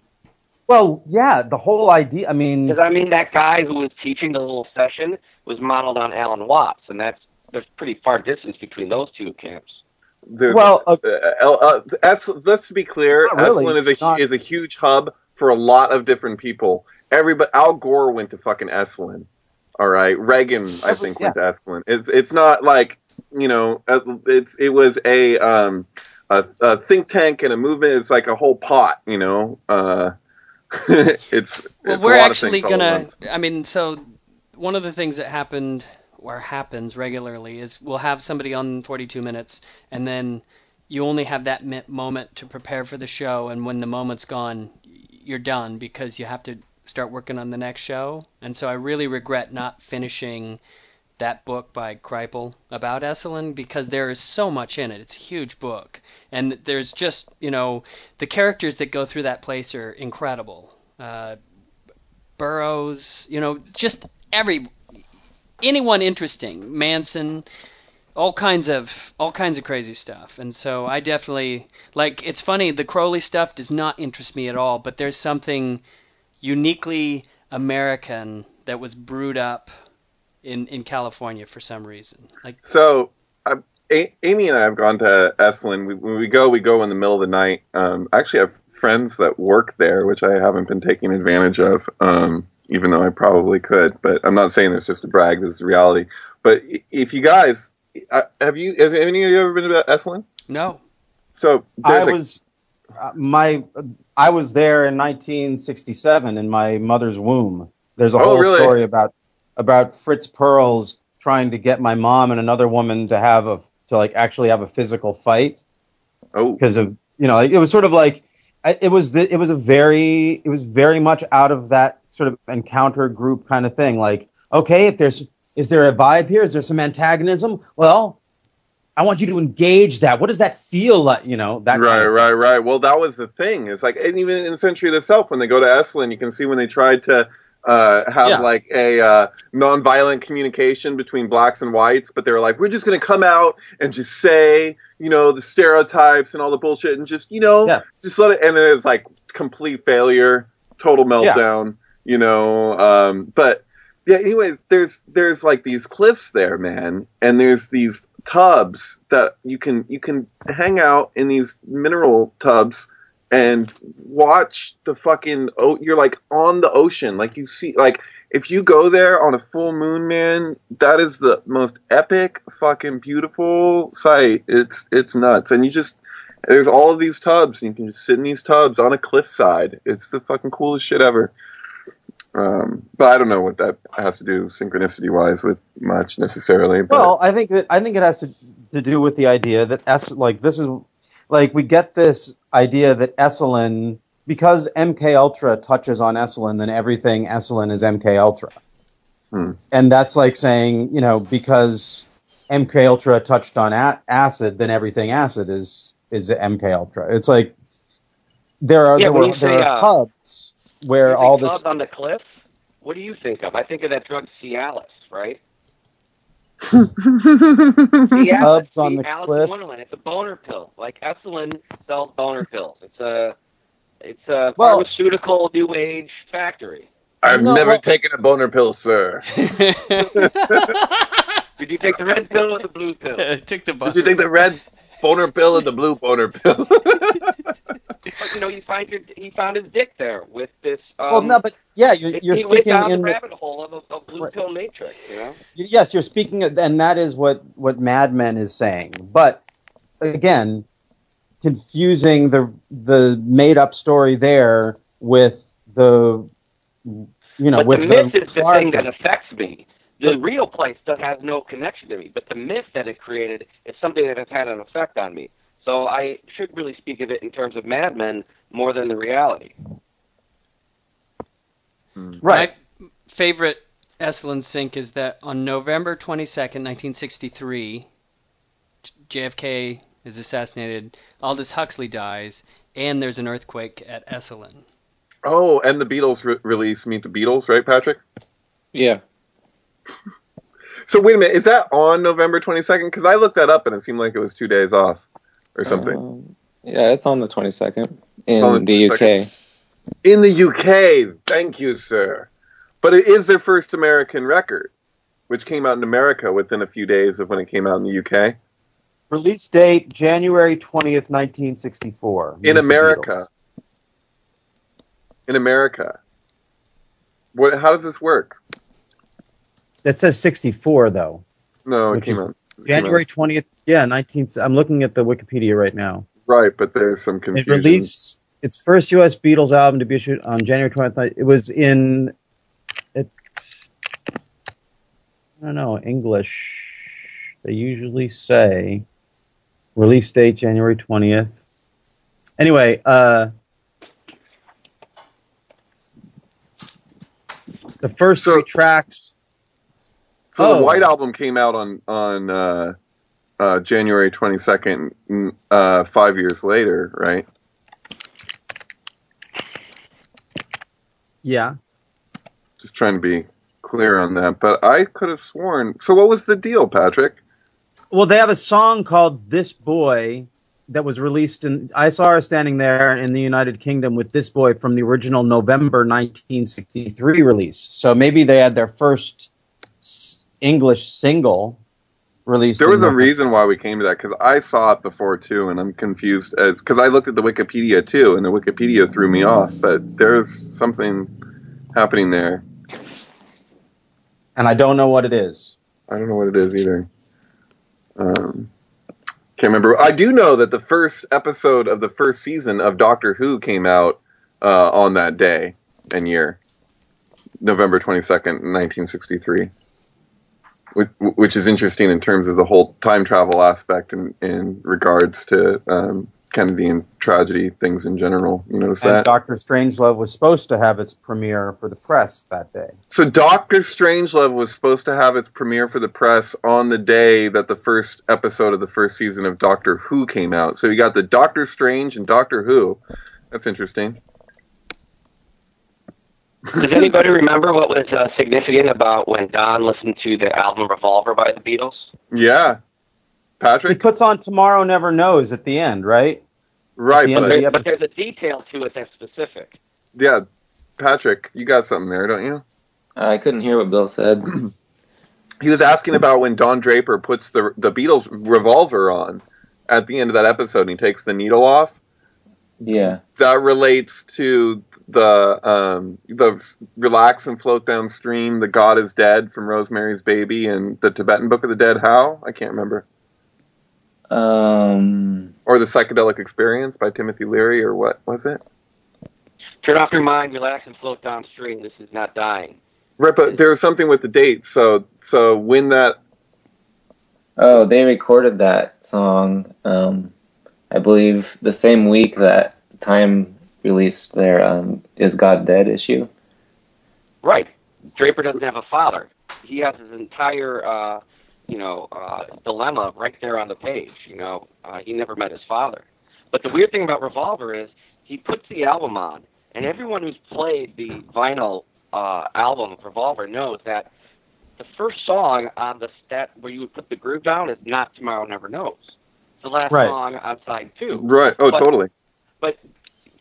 Well, yeah, the whole idea, I mean... Because, I mean, that guy who was teaching the little session was modeled on Alan Watts, and that's there's pretty far distance between those two camps. There's, well... Uh, uh, uh, Es- let's be clear, really, Esalen is a, not... is a huge hub for a lot of different people. Everybody, Al Gore went to fucking Esalen, all right? Reagan, I was, think, yeah. went to Esalen. It's, it's not like, you know, it's it was a... Um, A, a think tank and a movement is like a whole pot, you know. Uh, it's, it's well, we're a lot actually going to, I mean, so one of the things that happened or happens regularly is we'll have somebody on forty-two minutes and then you only have that moment to prepare for the show. And when the moment's gone, you're done because you have to start working on the next show. And so I really regret not finishing that book by Kripal about Esalen because there is so much in it. It's a huge book. And there's just, you know, the characters that go through that place are incredible. Uh, Burroughs, you know, just every anyone interesting, Manson, all kinds of all kinds of crazy stuff. And so I definitely like it's funny, the Crowley stuff does not interest me at all, but there's something uniquely American that was brewed up in, in California for some reason. Like so, uh, a- Amy and I have gone to Esalen. We, when we go, we go in the middle of the night. Um, I actually have friends that work there, which I haven't been taking advantage of, um, even though I probably could. But I'm not saying this just to brag. This is reality. But if you guys, uh, have you, have any of you ever been to Esalen? No. So I was. A- Uh, my, uh, I was there in nineteen sixty-seven in my mother's womb. There's a oh, whole really? story about about Fritz Perls trying to get my mom and another woman to have a to like actually have a physical fight. Oh, because of you know like, it was sort of like it was the, it was a very it was very much out of that sort of encounter group kind of thing. Like, okay, if there's is there a vibe here? Is there some antagonism? Well, I want you to engage that. What does that feel like? You know, that right, kind of right, right. Well, that was the thing. It's like, and even in Century of the Self, when they go to Esalen, you can see when they tried to uh, have yeah. like a uh, nonviolent communication between blacks and whites, but they were like, we're just going to come out and just say, you know, the stereotypes and all the bullshit, and just, you know, yeah. just let it. And then it was like complete failure, total meltdown. Yeah. You know, um, but yeah. Anyways, there's there's like these cliffs there, man, and there's these tubs that you can you can hang out in these mineral tubs and watch the fucking oh you're like on the ocean. Like you see, like if you go there on a full moon, man, that is the most epic fucking beautiful sight. It's it's nuts. And you just there's all of these tubs and you can just sit in these tubs on a cliffside. It's the fucking coolest shit ever. Um, but I don't know what that has to do synchronicity-wise with much necessarily. But. Well, I think that I think it has to to do with the idea that Es- like this is like we get this idea that Esalen, because M K Ultra touches on Esalen, then everything Esalen is M K Ultra, hmm. and that's like saying, you know, because M K Ultra touched on a- acid, then everything acid is is M K Ultra. It's like there are yeah, there, were, say, there are hubs. Uh, Where all this on the cliff? What do you think of? I think of that drug Cialis, right? Cialis, Hubs on the Cialis cliff. Wonderland. It's a boner pill. Like Esalen sells boner pills. It's a it's a well, pharmaceutical new age factory. I've no, never well, taken a boner pill, sir. Did you take the red pill or the blue pill? I took the boner. Did you take the red boner pill and the blue boner pill? But, you know, you find your, he found his dick there with this. Um, well, no, but yeah, you're, you're speaking went down in the rabbit hole of a, a blue right. pill matrix. You know. Yes, you're speaking, of, and that is what what Mad Men is saying. But again, confusing the the made up story there with the you know but with the myth the is the thing that affects me. The real place that has no connection to me, but the myth that it created is something that has had an effect on me. So I should really speak of it in terms of Mad Men more than the reality. Right. My favorite Esalen sync is that on November twenty-second, nineteen sixty-three, J F K is assassinated, Aldous Huxley dies, and there's an earthquake at Esalen. Oh, and the Beatles re- release Meet the Beatles, right, Patrick? Yeah. So wait a minute, is that on November twenty-second? Because I looked that up and it seemed like it was two days off. Or something. Um, yeah, it's on the twenty-second in the, the U K. In the U K, thank you, sir. But it is their first American record, which came out in America within a few days of when it came out in the U K. Release date, January twentieth, nineteen sixty-four. In America. In America. What? How does this work? That says sixty-four, though. No, it came out January twentieth. Yeah, nineteen. I'm looking at the Wikipedia right now. Right, but there's some confusion. It released its first U S Beatles album to be issued on January twentieth. It was in, it, I don't know, English. They usually say release date January twentieth. Anyway, uh, the first so, three tracks. So oh. the White Album came out on on uh, uh, January twenty-second, uh, five years later, right? Yeah. Just trying to be clear on that, but I could have sworn. So what was the deal, Patrick? Well, they have a song called "This Boy" that was released in. I saw her standing there in the United Kingdom with "This Boy" from the original November nineteen sixty-three release. So maybe they had their first English single released. There was a reason why we came to that, because I saw it before too, and I'm confused as because I looked at the Wikipedia too, and the Wikipedia threw me off. But there's something happening there, and I don't know what it is. I don't know what it is either. Um, can't remember. I do know that the first episode of the first season of Doctor Who came out uh, on that day and year, November twenty-second, nineteen sixty-three. Which is interesting in terms of the whole time travel aspect in, in regards to um, Kennedy and tragedy things in general. You notice and that? Doctor Strangelove was supposed to have its premiere for the press that day. So Doctor Strangelove was supposed to have its premiere for the press on the day that the first episode of the first season of Doctor Who came out. So you got the Doctor Strange and Doctor Who. That's interesting. Does anybody remember what was uh, significant about when Don listened to the album Revolver by the Beatles? Yeah. Patrick? He puts on Tomorrow Never Knows at the end, right? Right. The but, end the but there's a detail to it that's specific. Yeah. Patrick, you got something there, don't you? I couldn't hear what Bill said. He was asking about when Don Draper puts the the Beatles Revolver on at the end of that episode and he takes the needle off. Yeah. That relates to the um, the Relax and Float Downstream, The God is Dead from Rosemary's Baby, and the Tibetan Book of the Dead. How? I can't remember. Um, or The Psychedelic Experience by Timothy Leary, or what was it? Turn off your mind, relax, and float downstream. This is not dying. Right, but there was something with the date, so, so when that... Oh, they recorded that song, um, I believe, the same week that Time released their um, Is God Dead issue. Right. Draper doesn't have a father. He has his entire, uh, you know, uh, dilemma right there on the page. You know, uh, he never met his father. But the weird thing about Revolver is he puts the album on, and everyone who's played the vinyl uh, album of Revolver knows that the first song on the stat where you would put the groove down is not Tomorrow Never Knows. It's the last right. song on side two. Right. Oh, but, totally. But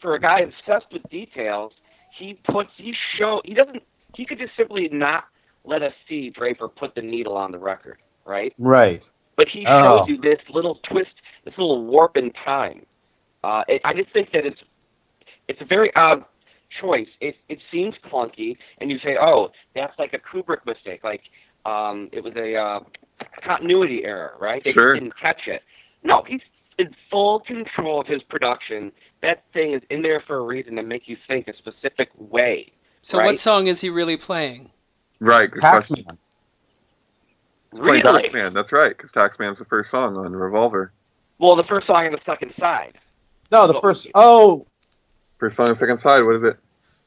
for a guy obsessed with details, he puts, he show, he doesn't, he could just simply not let us see Draper put the needle on the record, right? Right. But he oh. shows you this little twist, this little warp in time. Uh, it, I just think that it's, it's a very odd choice. It, it seems clunky, and you say, oh, that's like a Kubrick mistake. Like, um, it was a uh, continuity error, right? They sure. didn't catch it. No, he's in full control of his production. That thing is in there for a reason to make you think a specific way. So right? What song is he really playing? Right, because Taxman. Really? Taxman, that's right, because Taxman's the first song on Revolver. Well, the first song on the second side. No, the first... Oh! First song on the second side, what is it?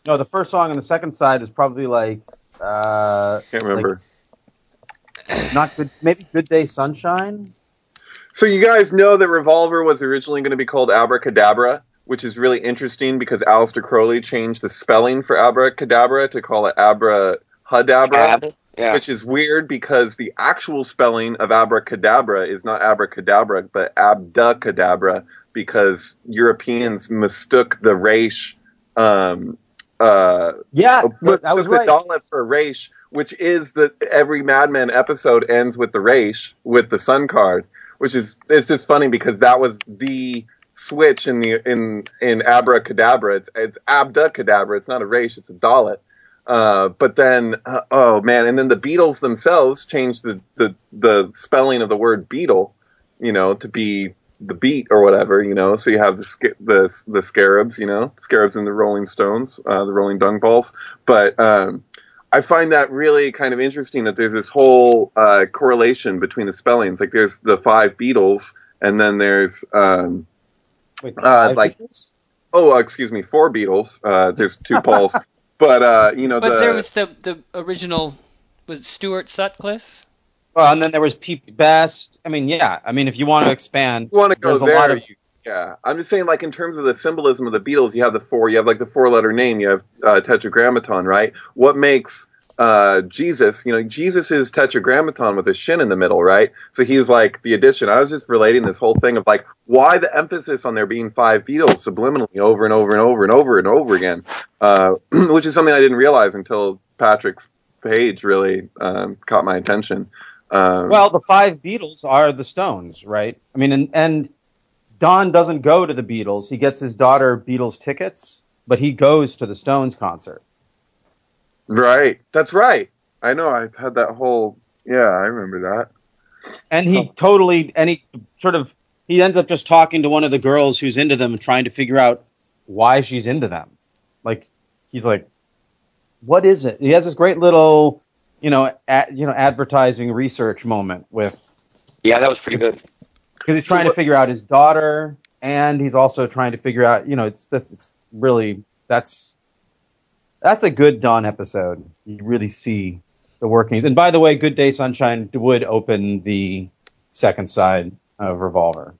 No, the first song on the second side is probably like... Uh, Can't remember. Like, not good. Maybe Good Day Sunshine? So you guys know that Revolver was originally going to be called Abracadabra, which is really interesting because Aleister Crowley changed the spelling for Abracadabra to call it Abrahadabra, yeah. Which is weird because the actual spelling of Abracadabra is not Abracadabra, but Abdacadabra, because Europeans mistook the reish, um, uh, yeah, mistook I was the right. dollar for reish, which is that every Mad Men episode ends with the reish, with the sun card. Which is, it's just funny because that was the switch in the in in Abracadabra. It's, it's Abdacadabra. It's not a reish. It's a Dalit. Uh, but then, uh, oh man, and then the Beatles themselves changed the, the the spelling of the word beetle, you know, to be the beat or whatever, you know. So you have the the the scarabs, you know, scarabs and the Rolling Stones, uh, the Rolling Dung Balls. But um, I find that really kind of interesting that there's this whole uh, correlation between the spellings. Like there's the five Beatles, and then there's um, Wait, uh, like Beatles? oh, excuse me, four Beatles. Uh, there's two Pauls, but uh, you know. But the, there was the the original was Stuart Sutcliffe. Well, and then there was Pete Best. I mean, yeah. I mean, if you want to expand, you want to go there's there, a lot of. You- Yeah, I'm just saying, like, in terms of the symbolism of the Beatles, you have the four, you have, like, the four-letter name, you have uh, tetragrammaton, right? What makes uh, Jesus, you know, Jesus is tetragrammaton with a shin in the middle, right? So he's, like, the addition. I was just relating this whole thing of, like, why the emphasis on there being five Beatles subliminally over and over and over and over and over again, uh, which is something I didn't realize until Patrick's page really um, caught my attention. Um, well, the five Beatles are the Stones, right? I mean, and, and Don doesn't go to the Beatles. He gets his daughter Beatles tickets, but he goes to the Stones concert. Right. That's right. I know. I had that whole, yeah, I remember that. And he totally, and he sort of, he ends up just talking to one of the girls who's into them and trying to figure out why she's into them. Like, he's like, what is it? He has this great little, you know, ad, you know, advertising research moment with. Yeah, that was pretty good. Because he's trying to figure out his daughter, and he's also trying to figure out, you know, it's it's really, that's, that's a good Don episode. You really see the workings. And by the way, Good Day Sunshine would open the second side of Revolver.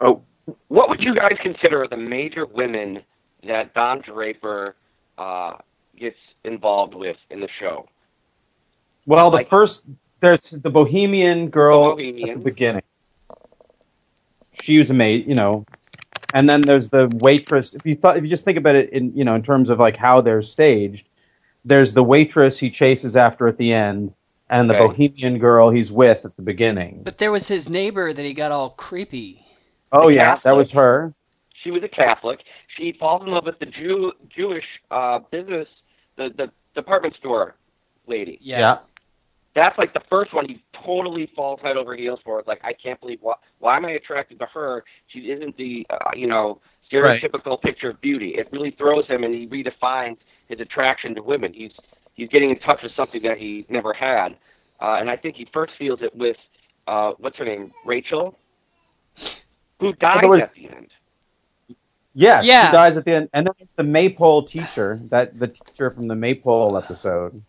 Oh, what would you guys consider the major women that Don Draper uh, gets involved with in the show? Well, the like, first, there's the Bohemian girl the Bohemian. at the beginning. She was a maid, you know. And then there's the waitress. If you thought, if you just think about it, in you know, in terms of like how they're staged, there's the waitress he chases after at the end, and the okay. Bohemian girl he's with at the beginning. But there was his neighbor that he got all creepy. Oh the yeah, Catholic. That was her. She was a Catholic. She falls in love with the Jew, Jewish uh, business, the, the department store lady. Yeah. yeah. That's like the first one he totally falls head over heels for. It's like, I can't believe, why, why am I attracted to her? She isn't the, uh, you know, stereotypical right. picture of beauty. It really throws him, and he redefines his attraction to women. He's he's getting in touch with something that he never had. Uh, and I think he first feels it with, uh, what's her name, Rachel? Who dies was, at the end. Yes, yeah, she dies at the end. And then it's the Maypole teacher, that the teacher from the Maypole episode,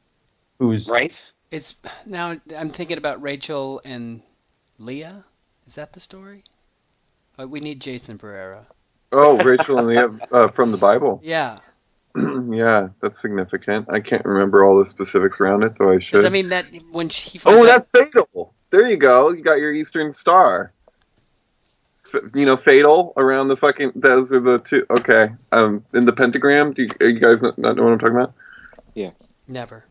who's... Right? It's now I'm thinking about Rachel and Leah. Is that the story? Oh, we need Jason Pereira. Oh, Rachel and Leah uh, from the Bible. Yeah. Yeah, that's significant. I can't remember all the specifics around it, though I should. I mean that when she. Oh, that's out... Fatal. There you go. You got your Eastern Star. F- you know, Fatal around the fucking. Those are the two. Okay. Um, in the pentagram. Do you, are you guys not, not know what I'm talking about? Yeah. Never.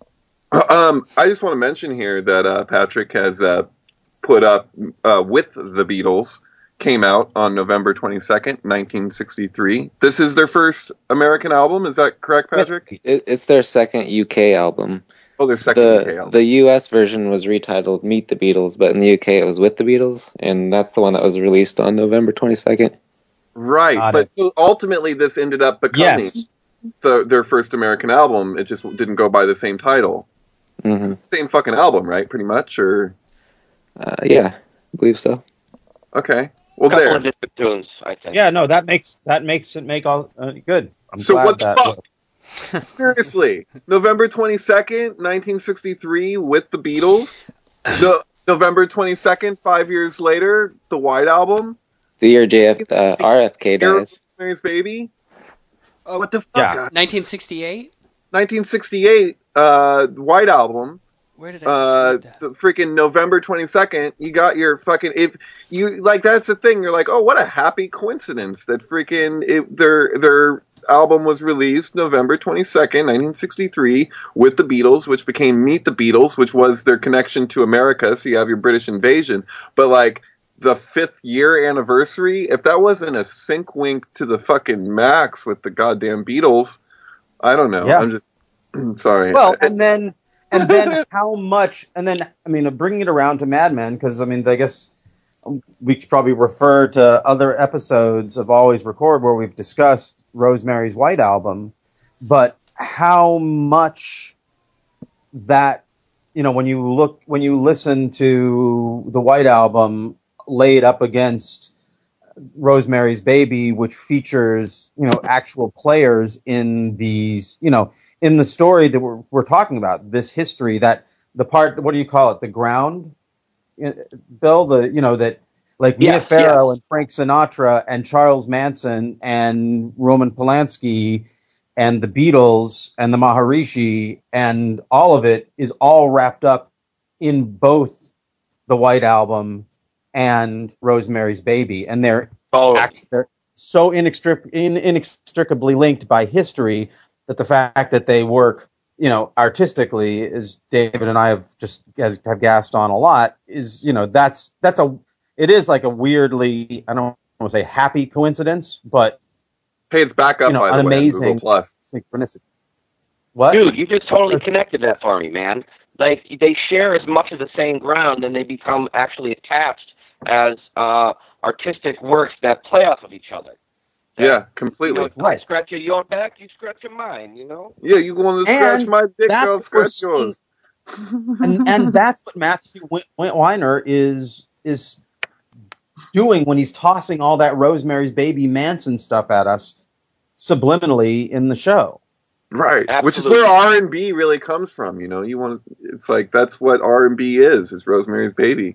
Um, I just want to mention here that uh, Patrick has uh, put up uh, With the Beatles, came out on November twenty-second, nineteen sixty-three. This is their first American album, is that correct, Patrick? It's their second U K album. Oh, their second the, U K album. The U S version was retitled Meet the Beatles, but in the U K it was With the Beatles, and that's the one that was released on November twenty-second. Right, Got but so ultimately this ended up becoming yes. the, their first American album. It just didn't go by the same title. Mm-hmm. It's the same fucking album, right? Pretty much, or uh, yeah, I believe so. Okay, well, there. A couple of different tunes, I think. Yeah, no, that makes that makes it make all uh, good. I'm so glad what the fuck? Was... Seriously, November twenty second, nineteen sixty three, With the Beatles. The November twenty second, five years later, the White Album. The year J F uh, R F K dies. Rosemary's Baby. Oh, what the fuck? Yeah. Nineteen sixty eight. Nineteen sixty eight. Uh, White Album. Where did I uh, that? The freaking November twenty-second, you got your fucking, if you, like, that's the thing, you're like, oh, what a happy coincidence that freaking, it, their, their album was released November twenty-second, nineteen sixty-three, With the Beatles, which became Meet the Beatles, which was their connection to America, so you have your British invasion, but like, the fifth year anniversary, if that wasn't a sync wink to the fucking max with the goddamn Beatles, I don't know, yeah. I'm just Sorry. Well, and then, and then how much? And then, I mean, bringing it around to Mad Men, because I mean, I guess we could probably refer to other episodes of Always Record where we've discussed Rosemary's White Album. But how much that, you know, when you look, when you listen to the White Album laid up against Rosemary's Baby, which features, you know, actual players in these, you know, in the story that we're, we're talking about, this history, that the part, what do you call it, the ground, Bill, the, you know, that like yeah, Mia Farrow yeah. and Frank Sinatra and Charles Manson and Roman Polanski and the Beatles and the Maharishi and all of it is all wrapped up in both the White Album and Rosemary's Baby, and they're oh. actually, they're so inextric- in, inextricably linked by history that the fact that they work you know, artistically, is David and I have just as have gassed on a lot, is, you know, that's that's a it is like a weirdly, I don't want to say happy coincidence, but pays back up, you know, by an the way, amazing Plus. synchronicity. What? Dude, you just totally connected that for me, man. Like, they share as much of the same ground, and they become actually attached as uh, artistic works that play off of each other. That, yeah, completely. You know, right. I scratch your own back, you scratch your mind, you know? Yeah, you want to and scratch my dick, I'll scratch yours. and, and that's what Matthew w- w- Weiner is is doing when he's tossing all that Rosemary's Baby Manson stuff at us subliminally in the show. Right, absolutely. Which is where R and B really comes from, you know. You want it's like that's what R and B is, is Rosemary's Baby.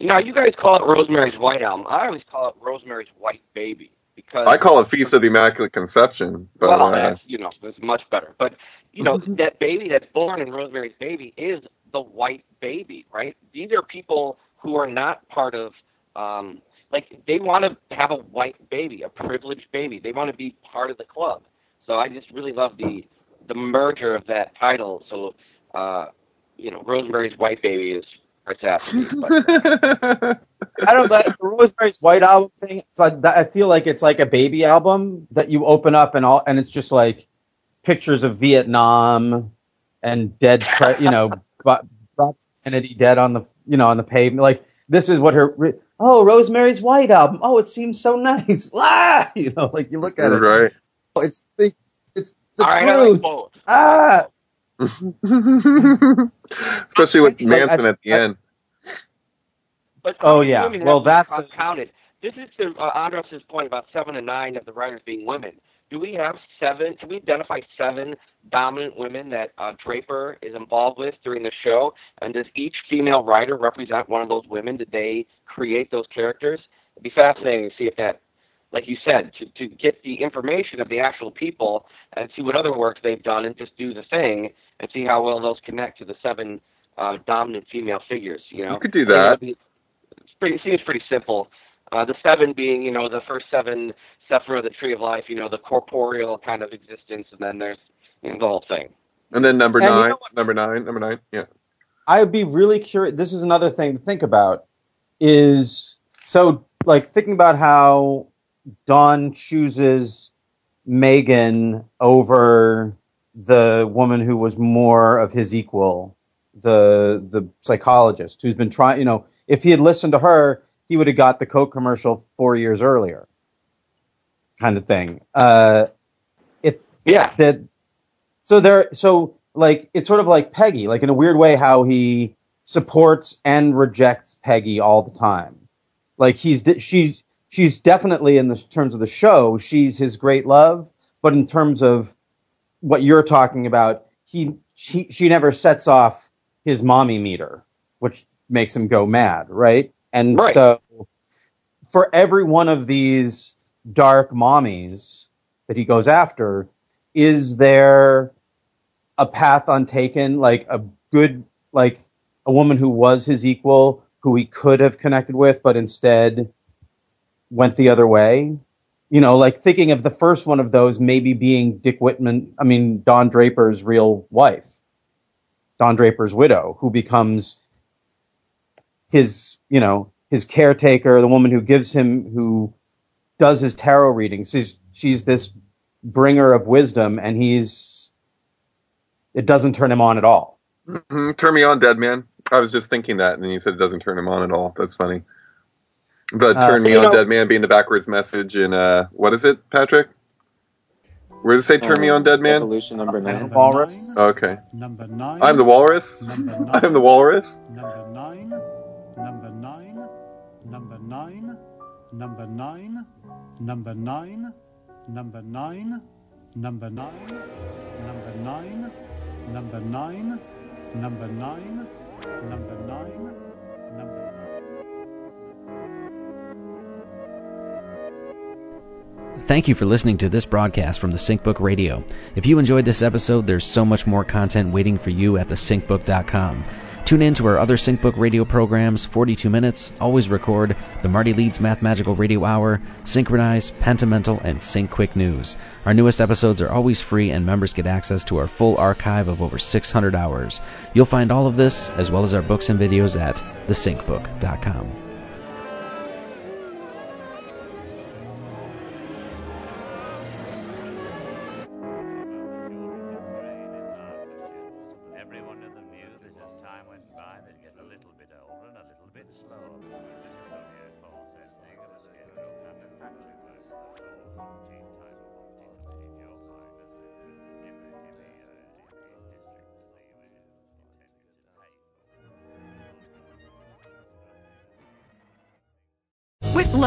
Now, you guys call it Rosemary's White Album. I always call it Rosemary's White Baby, because I call it Feast of the Immaculate Conception, but well, uh, that's, you know, that's much better. But, you know, that baby that's born in Rosemary's Baby is the white baby, right? These are people who are not part of um, like, they want to have a white baby, a privileged baby. They want to be part of the club. So I just really love the the merger of that title. So, uh, you know, Rosemary's White Baby is what's happening. I don't like the Rosemary's White Album thing. So I, I feel like it's like a baby album that you open up and all, and it's just like pictures of Vietnam and dead, pre- you know, Bob Kennedy dead on the, you know, on the pavement. Like, this is what her. Oh, Rosemary's White Album. Oh, it seems so nice. Ah! You know, like, you look at You're it. Right. It's the it's the All truth. Right, ah, especially with Manson at the I, end. But oh yeah, well that's counted. This is the uh, Andras' point about seven and nine of the writers being women. Do we have seven? Can we identify seven dominant women that uh, Draper is involved with during the show? And does each female writer represent one of those women? Did they create those characters? It'd be fascinating to see if that. Like you said, to, to get the information of the actual people and see what other work they've done and just do the thing and see how well those connect to the seven uh, dominant female figures, you know? You could do that. Be, it's pretty, it seems pretty simple. Uh, the seven being, you know, the first seven, Sephira, the Tree of Life, you know, the corporeal kind of existence, and then there's, you know, the whole thing. And then number and nine, you know number nine, number nine, yeah. I would be really curious. This is another thing to think about is, so, like, thinking about how Don chooses Megan over the woman who was more of his equal, the the psychologist who's been trying, you know, if he had listened to her, he would have got the Coke commercial four years earlier, kind of thing. Uh, it yeah. That, so there, so like it's sort of like Peggy, like in a weird way, how he supports and rejects Peggy all the time, like he's she's. She's definitely, in the terms of the show, she's his great love. But in terms of what you're talking about, he she she never sets off his mommy meter, which makes him go mad, right? And right. So for every one of these dark mommies that he goes after, is there a path untaken, like a good, like a woman who was his equal, who he could have connected with, but instead went the other way? You know, like thinking of the first one of those maybe being Dick Whitman, I mean, Don Draper's real wife, Don Draper's widow, who becomes his, you know, his caretaker, the woman who gives him, who does his tarot readings. She's, she's this bringer of wisdom, and he's, it doesn't turn him on at all. Mm-hmm. Turn me on, dead man. I was just thinking that, and then you said it doesn't turn him on at all. That's funny. But turn uh, me on, know, dead man being the backwards message in, uh, what is it, Patrick? Where does it say turn um, me on, dead man? Evolution number nine. Number walrus. Nine, okay. Number nine. I'm the walrus. Number nine, I'm the walrus. Number nine. Number nine. Number nine. Number nine. Number nine. Number nine. Number nine. Number nine. Number nine. Number nine. Number nine. Number Thank you for listening to this broadcast from the Syncbook Radio. If you enjoyed this episode, there's so much more content waiting for you at the syncbook dot com. Tune in to our other Syncbook Radio programs, forty-two minutes, Always Record, the Marty Leeds Math Magical Radio Hour, Synchronize, Pentamental, and Sync Quick News. Our newest episodes are always free, and members get access to our full archive of over six hundred hours. You'll find all of this, as well as our books and videos, at the syncbook dot com.